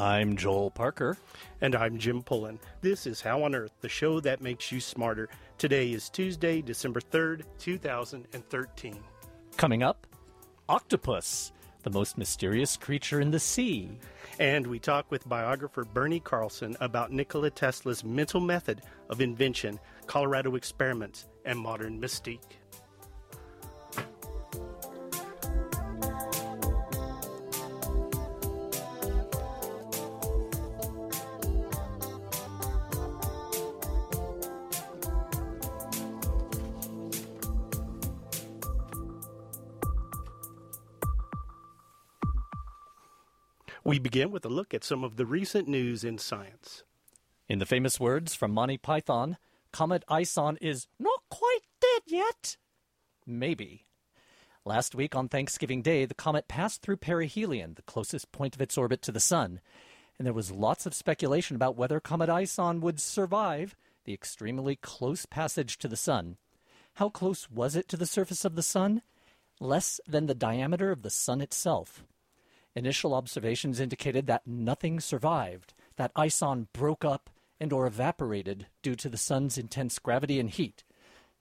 I'm Joel Parker. And I'm Jim Pullen. This is How on Earth, the show that makes you smarter. Today is Tuesday, December 3rd, 2013. Coming up, Octopus, the most mysterious creature in the sea. And we talk with biographer Bernie Carlson about Nikola Tesla's mental method of invention, Colorado experiments, and modern mystique. We begin with a look at some of the recent news in science. In the famous words from Monty Python, Comet ISON is not quite dead yet. Maybe. Last week on Thanksgiving Day, the comet passed through perihelion, the closest point of its orbit to the sun, and there was lots of speculation about whether Comet ISON would survive the extremely close passage to the sun. How close was it to the surface of the sun? Less than the diameter of the sun itself. Initial observations indicated that nothing survived, that ISON broke up and or evaporated due to the sun's intense gravity and heat.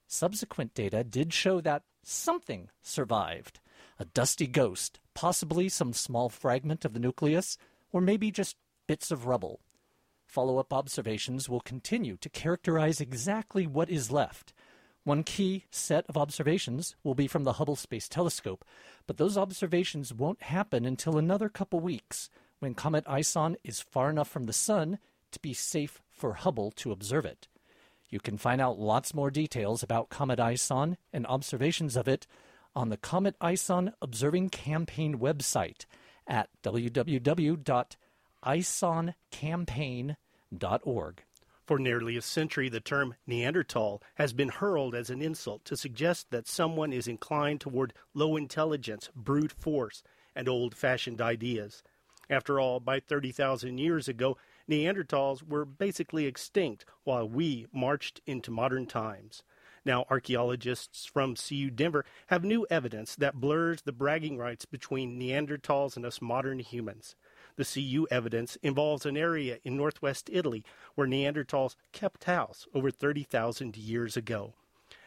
Subsequent data did show that something survived, a dusty ghost, possibly some small fragment of the nucleus, or maybe just bits of rubble. Follow-up observations will continue to characterize exactly what is left. One key set of observations will be from the Hubble Space Telescope, but those observations won't happen until another couple weeks, when Comet ISON is far enough from the sun to be safe for Hubble to observe it. You can find out lots more details about Comet ISON and observations of it on the Comet ISON Observing Campaign website at www.isoncampaign.org. For nearly a century, the term Neanderthal has been hurled as an insult to suggest that someone is inclined toward low intelligence, brute force, and old-fashioned ideas. After all, by 30,000 years ago, Neanderthals were basically extinct while we marched into modern times. Now, archaeologists from CU Denver have new evidence that blurs the bragging rights between Neanderthals and us modern humans. The CU evidence involves an area in northwest Italy where Neanderthals kept house over 30,000 years ago.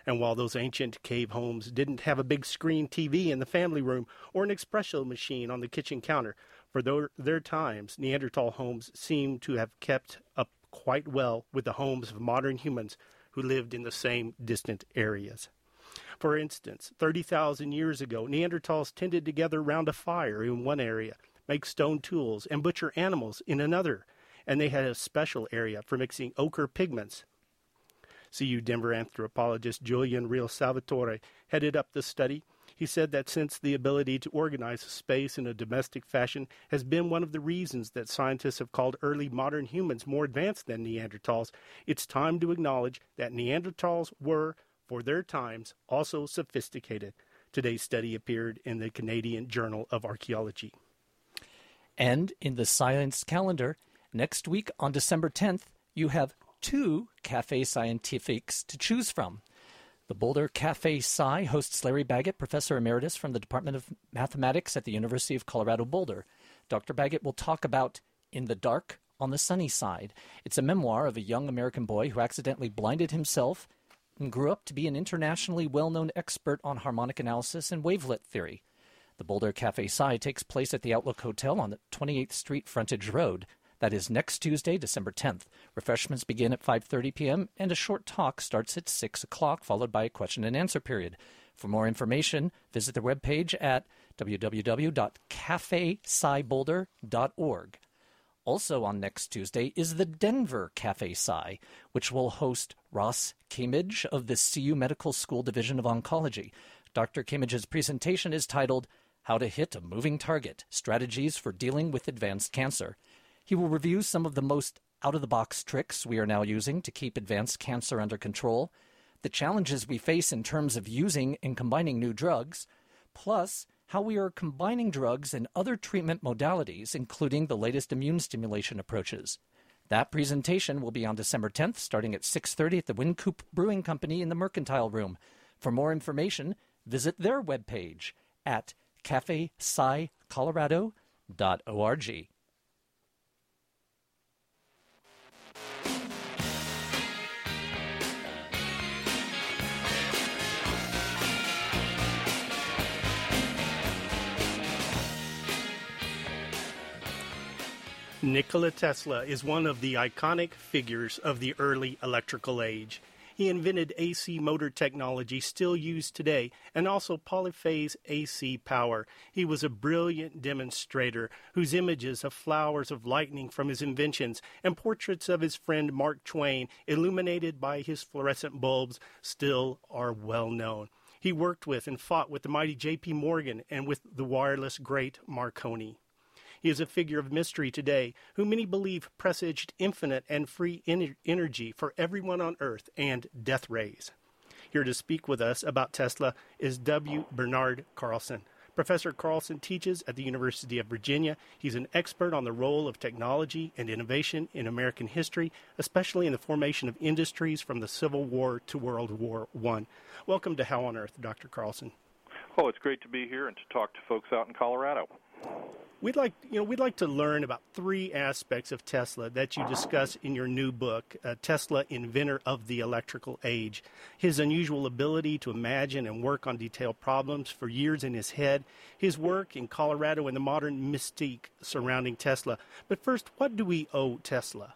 And while those ancient cave homes didn't have a big screen TV in the family room or an espresso machine on the kitchen counter, for their times, Neanderthal homes seem to have kept up quite well with the homes of modern humans who lived in the same distant areas. For instance, 30,000 years ago, Neanderthals tended to gather round a fire in one area, make stone tools, and butcher animals in another, and they had a special area for mixing ochre pigments. CU Denver anthropologist Julian Riel Salvatore headed up the study. He said that since the ability to organize space in a domestic fashion has been one of the reasons that scientists have called early modern humans more advanced than Neanderthals, it's time to acknowledge that Neanderthals were, for their times, also sophisticated. Today's study appeared in the Canadian Journal of Archaeology. And in the science calendar, next week on December 10th, you have two Café Scientifiques to choose from. The Boulder Café Sci hosts Larry Baggett, Professor Emeritus from the Department of Mathematics at the University of Colorado Boulder. Dr. Baggett will talk about In the Dark on the Sunny Side. It's a memoir of a young American boy who accidentally blinded himself and grew up to be an internationally well-known expert on harmonic analysis and wavelet theory. The Boulder Café Sci takes place at the Outlook Hotel on the 28th Street Frontage Road. That is next Tuesday, December 10th. Refreshments begin at 5:30 p.m. and a short talk starts at 6 o'clock, followed by a question and answer period. For more information, visit their webpage at www.cafesciboulder.org. Also on next Tuesday is the Denver Café Sci, which will host Ross Camidge of the CU Medical School Division of Oncology. Dr. Camidge's presentation is titled How to Hit a Moving Target, Strategies for Dealing with Advanced Cancer. He will review some of the most out-of-the-box tricks we are now using to keep advanced cancer under control, the challenges we face in terms of using and combining new drugs, plus how we are combining drugs and other treatment modalities, including the latest immune stimulation approaches. That presentation will be on December 10th, starting at 6:30 at the Wincoop Brewing Company in the Mercantile Room. For more information, visit their webpage at cafescicolorado.org. Nikola Tesla is one of the iconic figures of the early electrical age. He invented AC motor technology still used today and also polyphase AC power. He was a brilliant demonstrator whose images of flowers of lightning from his inventions and portraits of his friend Mark Twain, illuminated by his fluorescent bulbs, still are well known. He worked with and fought with the mighty J.P. Morgan and with the wireless great Marconi. He is a figure of mystery today, who many believe presaged infinite and free energy for everyone on Earth and death rays. Here to speak with us about Tesla is W. Bernard Carlson. Professor Carlson teaches at the University of Virginia. He's an expert on the role of technology and innovation in American history, especially in the formation of industries from the Civil War to World War I. Welcome to How on Earth, Dr. Carlson. Oh, it's great to be here and to talk to folks out in Colorado. We'd like to learn about three aspects of Tesla that you discuss in your new book, Tesla Inventor of the Electrical Age. His unusual ability to imagine and work on detailed problems for years in his head, his work in Colorado and the modern mystique surrounding Tesla. But first, what do we owe Tesla?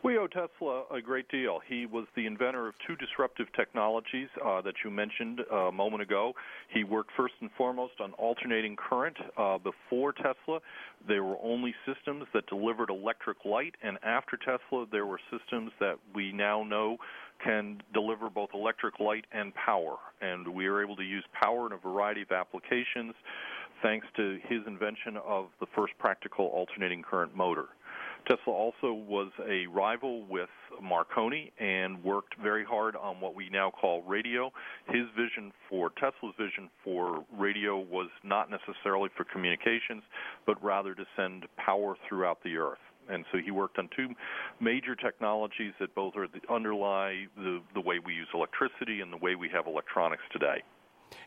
We owe Tesla a great deal. He was the inventor of two disruptive technologies that you mentioned a moment ago. He worked first and foremost on alternating current. Before Tesla, there were only systems that delivered electric light, and after Tesla, there were systems that we now know can deliver both electric light and power. And we are able to use power in a variety of applications thanks to his invention of the first practical alternating current motor. Tesla also was a rival with Marconi and worked very hard on what we now call radio. Tesla's vision for radio was not necessarily for communications, but rather to send power throughout the earth. And so he worked on two major technologies that both underlie the way we use electricity and the way we have electronics today.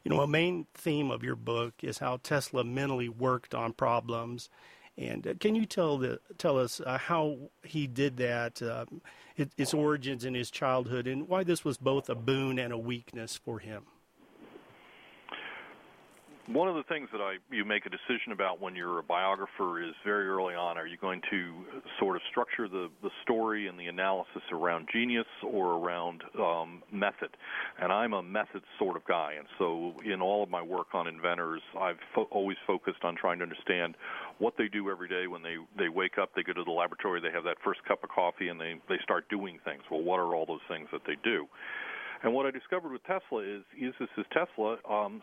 You know, a main theme of your book is how Tesla mentally worked on problems. And can you tell us how he did that, its origins in his childhood, and why this was both a boon and a weakness for him? One of the things that you make a decision about when you're a biographer is very early on, are you going to sort of structure the story and the analysis around genius or around method? And I'm a method sort of guy, and so in all of my work on inventors, I've always focused on trying to understand what they do every day when they wake up, they go to the laboratory, they have that first cup of coffee, and they start doing things. Well, what are all those things that they do? And what I discovered with Tesla is Tesla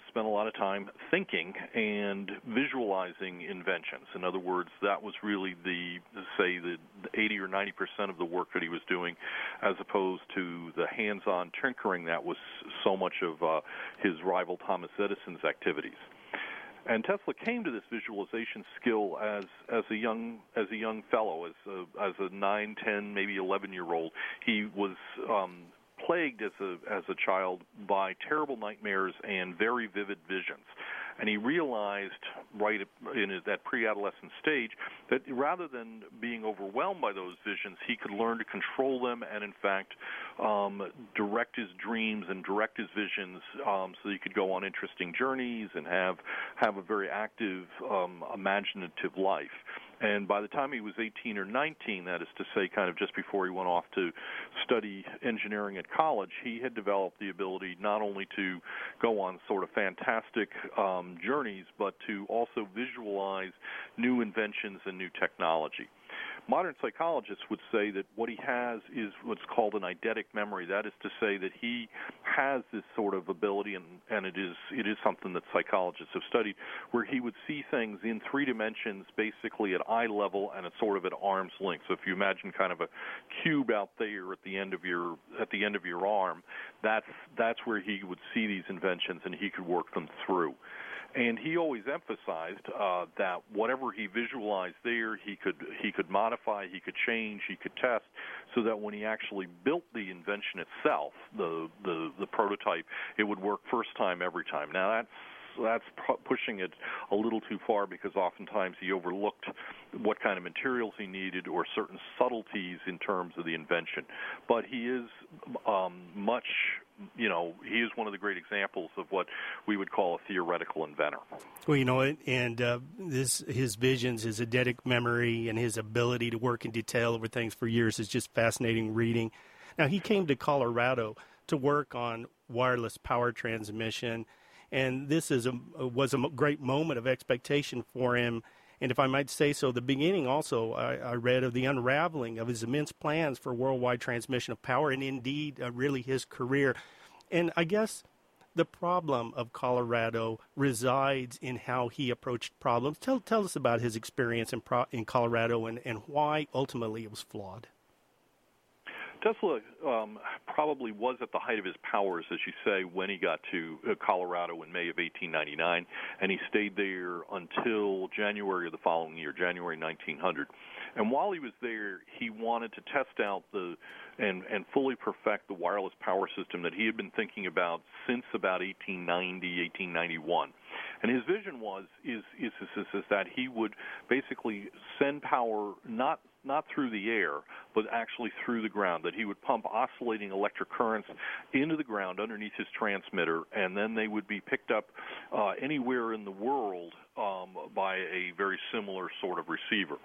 spent a lot of time thinking and visualizing inventions. In other words, that was really the 80 or 90% of the work that he was doing, as opposed to the hands-on tinkering that was so much of his rival Thomas Edison's activities. And Tesla came to this visualization skill as a young fellow, as a 9, 10, maybe 11-year-old. He was plagued as a child by terrible nightmares and very vivid visions. And he realized right in that pre-adolescent stage that rather than being overwhelmed by those visions, he could learn to control them and, in fact, direct his dreams and direct his visions so he could go on interesting journeys and have a very active, imaginative life. And by the time he was 18 or 19, that is to say kind of just before he went off to study engineering at college, he had developed the ability not only to go on sort of fantastic journeys, but to also visualize new inventions and new technology. Modern psychologists would say that what he has is what's called an eidetic memory. That is to say that he has this sort of ability, and it is something that psychologists have studied, where he would see things in three dimensions, basically at eye level and at sort of at arm's length. So if you imagine kind of a cube out there at the end of your arm, that's where he would see these inventions and he could work them through. And he always emphasized that whatever he visualized there, he could modify, he could change, he could test, so that when he actually built the invention itself, the prototype, it would work first time every time. Now that's pushing it a little too far, because oftentimes he overlooked what kind of materials he needed or certain subtleties in terms of the invention. But he is much you know, he is one of the great examples of what we would call a theoretical inventor. Well, you know, and his visions, his eidetic memory, and his ability to work in detail over things for years is just fascinating reading. Now, he came to Colorado to work on wireless power transmission, and this is was a great moment of expectation for him. And if I might say so, the beginning also, I read of the unraveling of his immense plans for worldwide transmission of power and indeed really his career. And I guess the problem of Colorado resides in how he approached problems. Tell us about his experience in Colorado and why ultimately it was flawed. Tesla probably was at the height of his powers, as you say, when he got to Colorado in May of 1899, and he stayed there until January of the following year, January 1900. And while he was there, he wanted to test out and fully perfect the wireless power system that he had been thinking about since about 1890, 1891. And his vision was that he would basically send power not through the air, but actually through the ground, that he would pump oscillating electric currents into the ground underneath his transmitter, and then they would be picked up anywhere in the world by a very similar sort of receiver.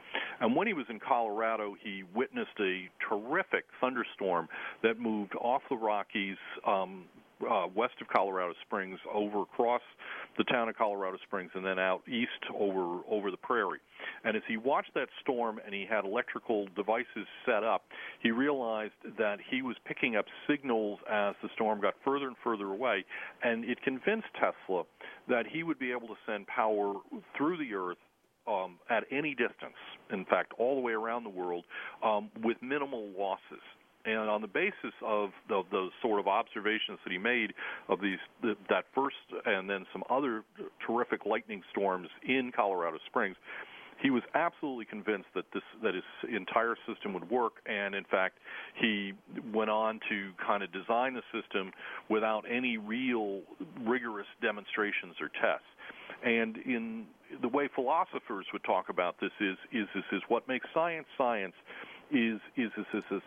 And when he was in Colorado, he witnessed a terrific thunderstorm that moved off the Rockies west of Colorado Springs, over across the town of Colorado Springs, and then out east over the prairie. And as he watched that storm and he had electrical devices set up, he realized that he was picking up signals as the storm got further and further away, and it convinced Tesla that he would be able to send power through the earth at any distance, in fact, all the way around the world, with minimal losses. And on the basis of those sort of observations that he made of that first and then some other terrific lightning storms in Colorado Springs, he was absolutely convinced that his entire system would work. And, in fact, he went on to kind of design the system without any real rigorous demonstrations or tests. And in the way philosophers would talk about this is what makes science science is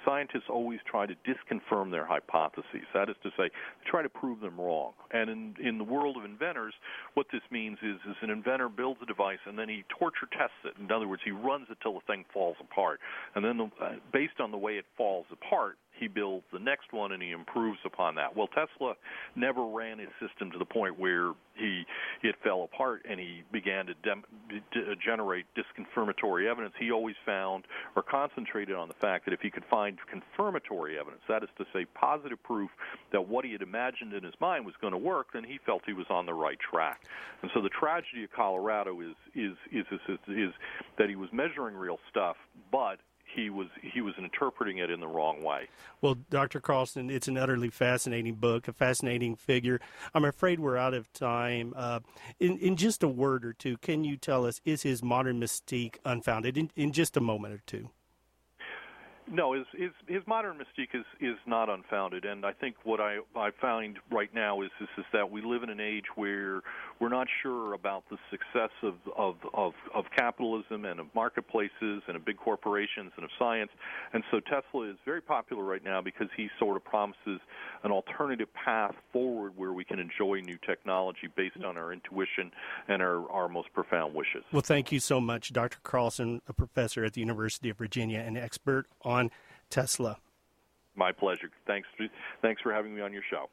scientists always try to disconfirm their hypotheses. That is to say, try to prove them wrong. And in the world of inventors, what this means is an inventor builds a device and then he torture tests it. In other words, he runs it till the thing falls apart. And then based on the way it falls apart, he builds the next one and he improves upon that. Well, Tesla never ran his system to the point where it fell apart and he began to generate disconfirmatory evidence. He always found or concentrated on the fact that if he could find confirmatory evidence, that is to say positive proof that what he had imagined in his mind was going to work, then he felt he was on the right track. And so the tragedy of Colorado is that he was measuring real stuff, but he was interpreting it in the wrong way. Well, Dr. Carlson, it's an utterly fascinating book, a fascinating figure. I'm afraid we're out of time. In just a word or two, can you tell us, is his modern mystique unfounded? In just a moment or two. No, his modern mystique is not unfounded, and I think what I find right now is that we live in an age where we're not sure about the success of capitalism and of marketplaces and of big corporations and of science, and so Tesla is very popular right now because he sort of promises an alternative path forward where we can enjoy new technology based on our intuition and our most profound wishes. Well, thank you so much, Dr. Carlson, a professor at the University of Virginia, an expert on Tesla. My pleasure. Thanks for having me on your show.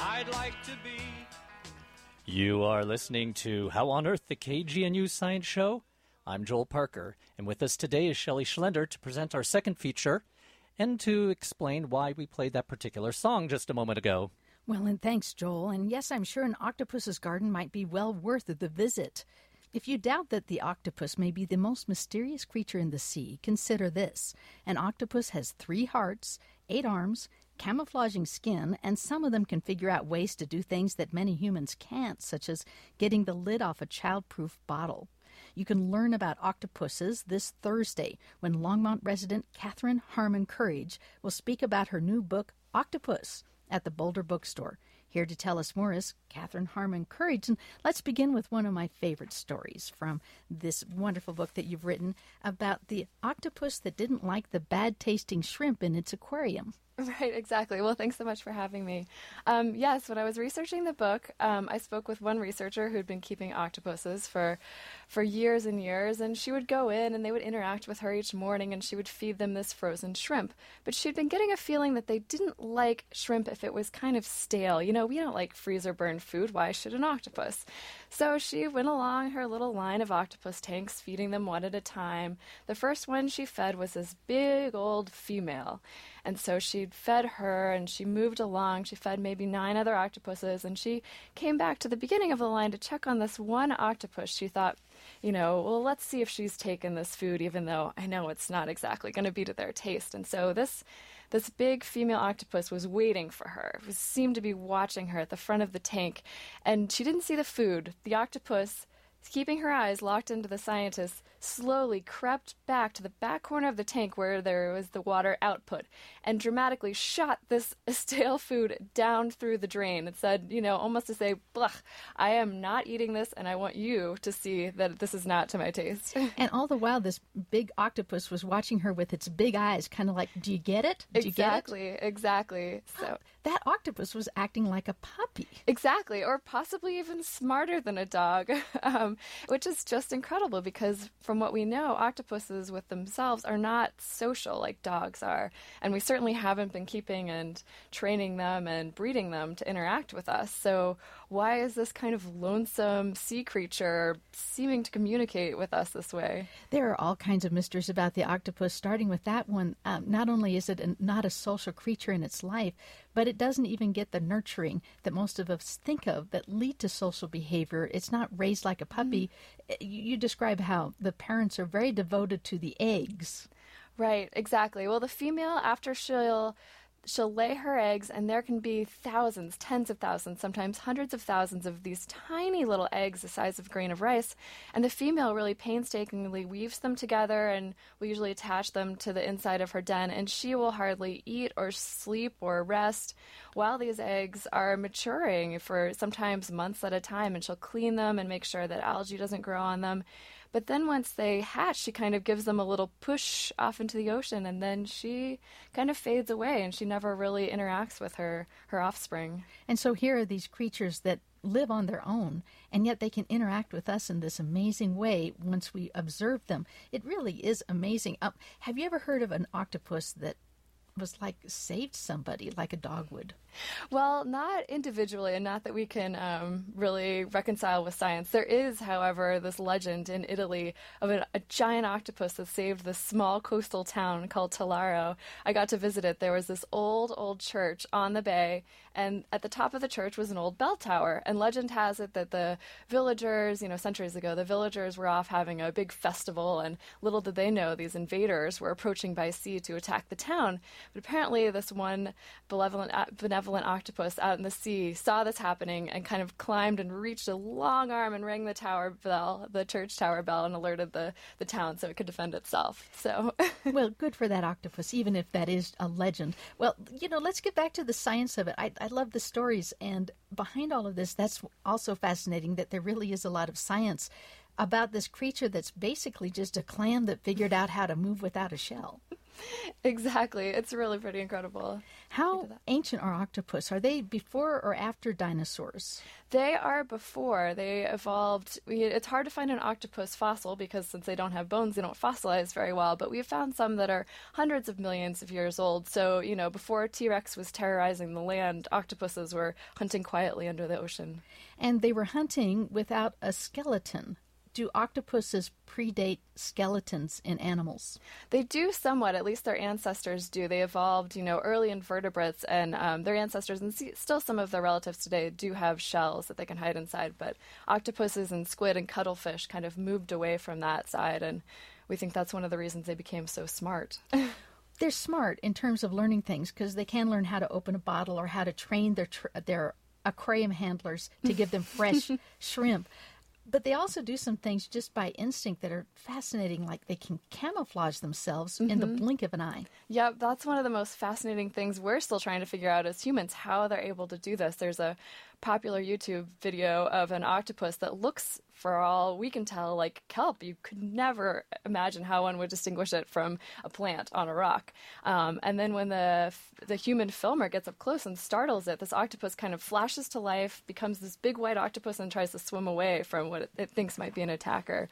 I'd like to be. You are listening to How on Earth, the KGNU Science Show. I'm Joel Parker, and with us today is Shelley Schlender to present our second feature, and to explain why we played that particular song just a moment ago. Well, and thanks, Joel. And yes, I'm sure an octopus's garden might be well worth the visit. If you doubt that the octopus may be the most mysterious creature in the sea, consider this. An octopus has 3 hearts, 8 arms, camouflaging skin, and some of them can figure out ways to do things that many humans can't, such as getting the lid off a childproof bottle. You can learn about octopuses this Thursday when Longmont resident Katherine Harmon Courage will speak about her new book, Octopus, at the Boulder Bookstore. Here to tell us more is Katherine Harmon Courage. And let's begin with one of my favorite stories from this wonderful book that you've written about the octopus that didn't like the bad-tasting shrimp in its aquarium. Right, exactly. Well, thanks so much for having me. Yes, when I was researching the book, I spoke with one researcher who'd been keeping octopuses for years and years, and she would go in and they would interact with her each morning and she would feed them this frozen shrimp. But she'd been getting a feeling that they didn't like shrimp if it was kind of stale. You know, we don't like freezer-burned food. Why should an octopus? So she went along her little line of octopus tanks, feeding them one at a time. The first one she fed was this big old female. And so she fed her and she moved along. She fed maybe 9 other octopuses and she came back to the beginning of the line to check on this one octopus. She thought, you know, well, let's see if she's taken this food, even though I know it's not exactly going to be to their taste. And so this big female octopus was waiting for her. It seemed to be watching her at the front of the tank, and she didn't see the food. The octopus, keeping her eyes locked into the scientist, slowly crept back to the back corner of the tank where there was the water output and dramatically shot this stale food down through the drain and said, you know, almost to say, blech, I am not eating this and I want you to see that this is not to my taste. And all the while, this big octopus was watching her with its big eyes, kind of like, do you get it? Exactly. So that octopus was acting like a puppy. Exactly, or possibly even smarter than a dog. Which is just incredible because from what we know, octopuses with themselves are not social like dogs are. And we certainly haven't been keeping and training them and breeding them to interact with us. So why is this kind of lonesome sea creature seeming to communicate with us this way? There are all kinds of mysteries about the octopus, starting with that one. Not only is it not a social creature in its life, but it doesn't even get the nurturing that most of us think of that lead to social behavior. It's not raised like a puppy. You describe how the parents are very devoted to the eggs. Right, exactly. Well, the female, after she'll lay her eggs, and there can be thousands, tens of thousands, sometimes hundreds of thousands of these tiny little eggs the size of a grain of rice, and the female really painstakingly weaves them together and will usually attach them to the inside of her den, and she will hardly eat or sleep or rest while these eggs are maturing for sometimes months at a time, and she'll clean them and make sure that algae doesn't grow on them. But then once they hatch, she kind of gives them a little push off into the ocean, and then she kind of fades away, and she never really interacts with her offspring. And so here are these creatures that live on their own, and yet they can interact with us in this amazing way once we observe them. It really is amazing. Have you ever heard of an octopus that was like saved somebody like a dog would? Well, not individually, and not that we can really reconcile with science. There is, however, this legend in Italy of a giant octopus that saved this small coastal town called Tellaro. I got to visit it. There was this old church on the bay, and at the top of the church was an old bell tower. And legend has it that the villagers, you know, centuries ago, the villagers were off having a big festival, and little did they know these invaders were approaching by sea to attack the town. But apparently this one benevolent octopus out in the sea saw this happening and kind of climbed and reached a long arm and rang the church tower bell, and alerted the town so it could defend itself. So, well, good for that octopus, even if that is a legend. Well, you know, let's get back to the science of it. I love the stories, and behind all of this, that's also fascinating that there really is a lot of science about this creature that's basically just a clam that figured out how to move without a shell. Exactly. It's really pretty incredible. How ancient are octopus? Are they before or after dinosaurs? They are before. They evolved. It's hard to find an octopus fossil because since they don't have bones, they don't fossilize very well. But we've found some that are hundreds of millions of years old. So, you know, before T-Rex was terrorizing the land, octopuses were hunting quietly under the ocean. And they were hunting without a skeleton. Do octopuses predate skeletons in animals? They do somewhat, at least their ancestors do. They evolved, you know, early invertebrates, and their ancestors, and still some of their relatives today, do have shells that they can hide inside, but octopuses and squid and cuttlefish kind of moved away from that side, and we think that's one of the reasons they became so smart. They're smart in terms of learning things, because they can learn how to open a bottle or how to train their aquarium handlers to give them fresh shrimp. But they also do some things just by instinct that are fascinating, like they can camouflage themselves in the blink of an eye. Yep, that's one of the most fascinating things we're still trying to figure out as humans, how they're able to do this. There's a popular YouTube video of an octopus that looks, for all we can tell, like kelp. You could never imagine how one would distinguish it from a plant on a rock. And then when the human filmer gets up close and startles it, this octopus kind of flashes to life, becomes this big white octopus, and tries to swim away from what it thinks might be an attacker.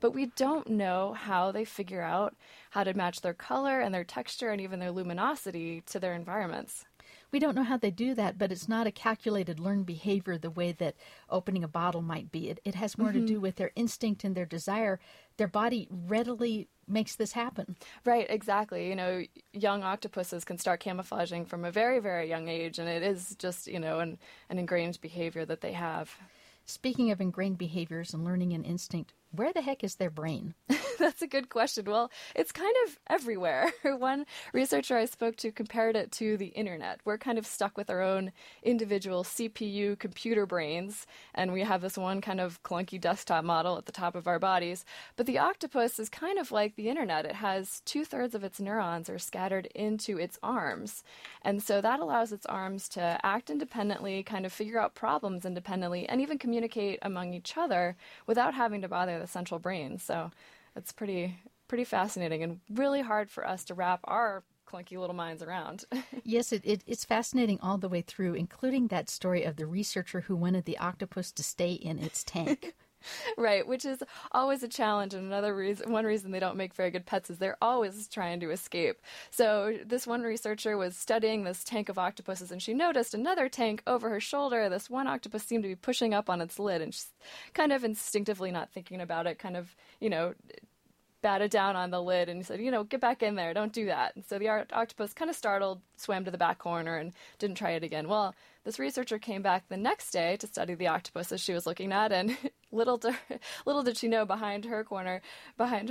But we don't know how they figure out how to match their color and their texture and even their luminosity to their environments. We don't know how they do that, but it's not a calculated learned behavior the way that opening a bottle might be. It has more to do with their instinct and their desire. Their body readily makes this happen. Right, exactly. You know, young octopuses can start camouflaging from a very, very young age, and it is just, you know, an ingrained behavior that they have. Speaking of ingrained behaviors and learning and instinct, where the heck is their brain? That's a good question. Well, it's kind of everywhere. One researcher I spoke to compared it to the internet. We're kind of stuck with our own individual CPU computer brains, and we have this one kind of clunky desktop model at the top of our bodies. But the octopus is kind of like the internet. It has 2/3 of its neurons are scattered into its arms. And so that allows its arms to act independently, kind of figure out problems independently, and even communicate among each other without having to bother the central brain. So it's pretty fascinating and really hard for us to wrap our clunky little minds around. Yes, it's fascinating all the way through, including that story of the researcher who wanted the octopus to stay in its tank. Right, which is always a challenge, and one reason they don't make very good pets is they're always trying to escape. So this one researcher was studying this tank of octopuses, and she noticed another tank over her shoulder. This one octopus seemed to be pushing up on its lid, and she's kind of instinctively, not thinking about it, kind of, you know, batted down on the lid and said, you know, get back in there, don't do that. And so the octopus, kind of startled, swam to the back corner and didn't try it again. Well, this researcher came back the next day to study the octopus as she was looking at, and little did she know, behind her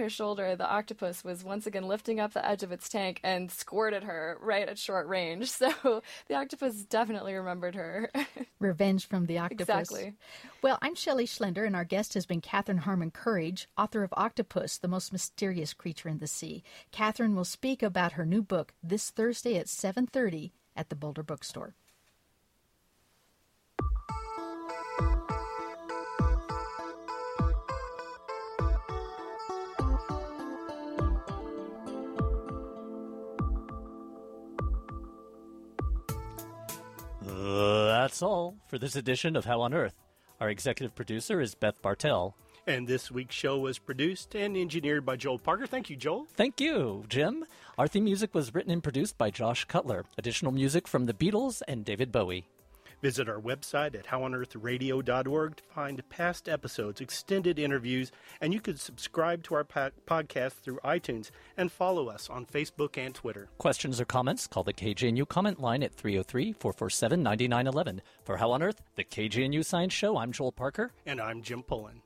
shoulder, the octopus was once again lifting up the edge of its tank and squirted her right at short range. So the octopus definitely remembered her. Revenge from the octopus. Exactly. Well, I'm Shelley Schlender, and our guest has been Katherine Harmon Courage, author of Octopus, the Most Mysterious Creature in the Sea. Katherine will speak about her new book this Thursday at 7:30 at the Boulder Bookstore. That's all for this edition of How on Earth. Our executive producer is Beth Bartel. And this week's show was produced and engineered by Joel Parker. Thank you, Joel. Thank you, Jim. Our theme music was written and produced by Josh Cutler. Additional music from The Beatles and David Bowie. Visit our website at howonearthradio.org to find past episodes, extended interviews, and you can subscribe to our podcast through iTunes and follow us on Facebook and Twitter. Questions or comments? Call the KGNU comment line at 303-447-9911. For How on Earth, the KGNU Science Show, I'm Joel Parker. And I'm Jim Pullen.